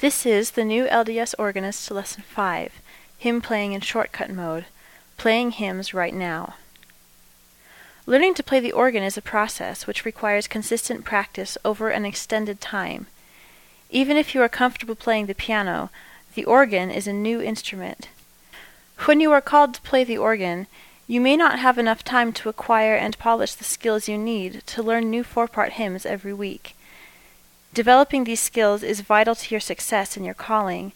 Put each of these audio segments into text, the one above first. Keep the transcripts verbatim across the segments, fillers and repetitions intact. This is the new L D S organist to lesson five, hymn playing in shortcut mode, playing hymns right now. Learning to play the organ is a process which requires consistent practice over an extended time. Even if you are comfortable playing the piano, the organ is a new instrument. When you are called to play the organ, you may not have enough time to acquire and polish the skills you need to learn new four-part hymns every week. Developing these skills is vital to your success in your calling,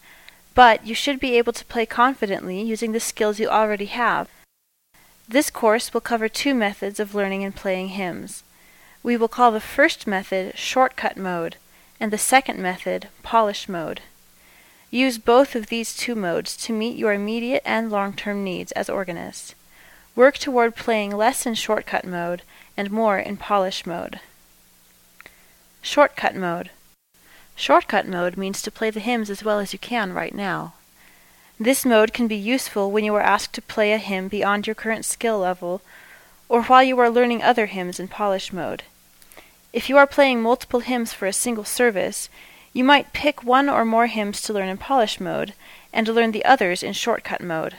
but you should be able to play confidently using the skills you already have. This course will cover two methods of learning and playing hymns. We will call the first method shortcut mode, and the second method polish mode. Use both of these two modes to meet your immediate and long-term needs as organist. Work toward playing less in shortcut mode and more in polish mode. Shortcut mode. Shortcut mode means to play the hymns as well as you can right now. This mode can be useful when you are asked to play a hymn beyond your current skill level, or while you are learning other hymns in polish mode. If you are playing multiple hymns for a single service, you might pick one or more hymns to learn in polish mode, and to learn the others in shortcut mode.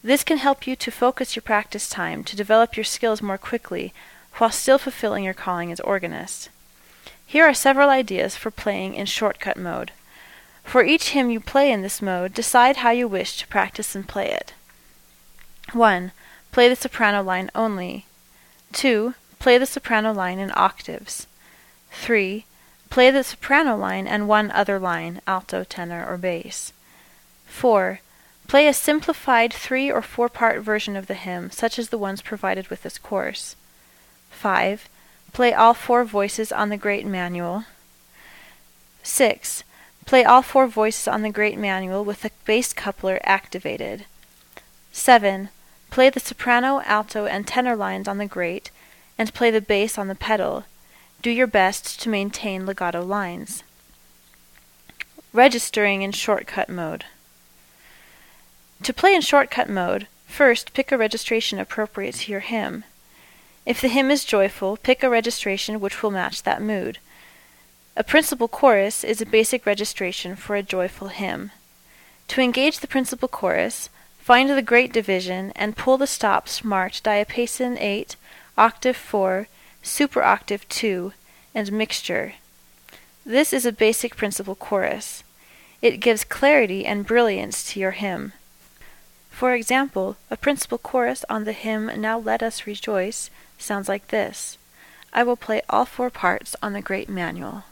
This can help you to focus your practice time to develop your skills more quickly while still fulfilling your calling as organist. Here are several ideas for playing in shortcut mode. For each hymn you play in this mode, decide how you wish to practice and play it. one. Play the soprano line only. two. Play the soprano line in octaves. three. Play the soprano line and one other line, alto, tenor, or bass. four. Play a simplified three or four part version of the hymn, such as the ones provided with this course. five. Play all four voices on the Great Manual. six. Play all four voices on the Great Manual with the bass coupler activated. seven. Play the soprano, alto, and tenor lines on the Great, and play the bass on the pedal. Do your best to maintain legato lines. Registering in shortcut mode. To play in shortcut mode, first pick a registration appropriate to your hymn. If the hymn is joyful, pick a registration which will match that mood. A principal chorus is a basic registration for a joyful hymn. To engage the principal chorus, find the great division and pull the stops marked diapason eight, octave four, super octave two, and mixture. This is a basic principal chorus. It gives clarity and brilliance to your hymn. For example, a principal chorus on the hymn Now Let Us Rejoice sounds like this. I will play all four parts on the Great Manual.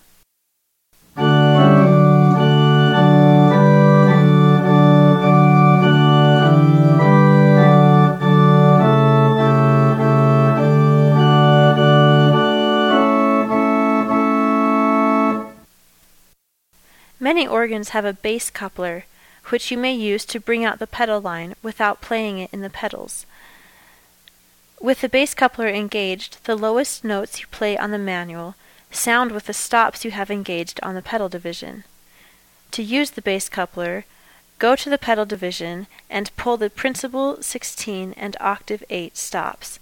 Many organs have a bass coupler, which you may use to bring out the pedal line without playing it in the pedals. With the bass coupler engaged, the lowest notes you play on the manual sound with the stops you have engaged on the pedal division. To use the bass coupler, go to the pedal division and pull the principal sixteen and octave eight stops.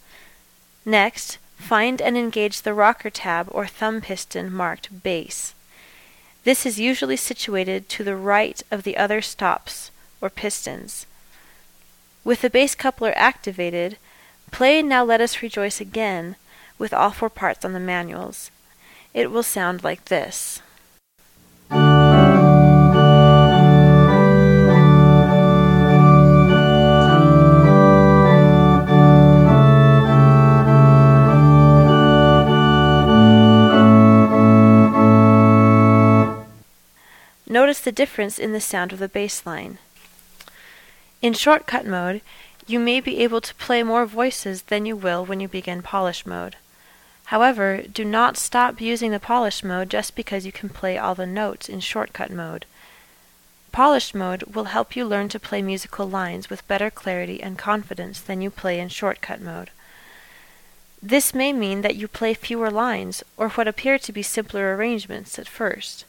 Next, find and engage the rocker tab or thumb piston marked bass. This is usually situated to the right of the other stops or pistons. With the bass coupler activated, play Now Let Us Rejoice again with all four parts on the manuals. It will sound like this. Notice the difference in the sound of the bass line. In shortcut mode, you may be able to play more voices than you will when you begin polish mode. However, do not stop using the polish mode just because you can play all the notes in shortcut mode. Polish mode will help you learn to play musical lines with better clarity and confidence than you play in shortcut mode. This may mean that you play fewer lines or what appear to be simpler arrangements at first.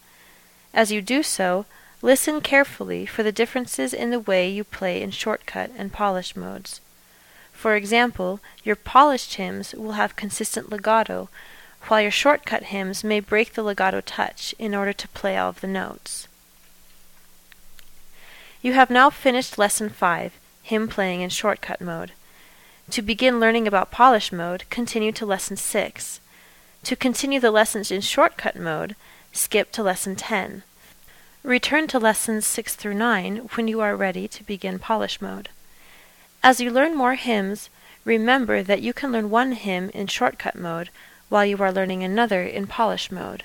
As you do so, listen carefully for the differences in the way you play in shortcut and polish modes. For example, your polished hymns will have consistent legato, while your shortcut hymns may break the legato touch in order to play all of the notes. You have now finished Lesson five, Hymn Playing in Shortcut Mode. To begin learning about Polish Mode, continue to Lesson six. To continue the lessons in Shortcut Mode, skip to Lesson ten. Return to Lessons six through nine when you are ready to begin Polish Mode. As you learn more hymns, remember that you can learn one hymn in Shortcut Mode while you are learning another in Polish Mode.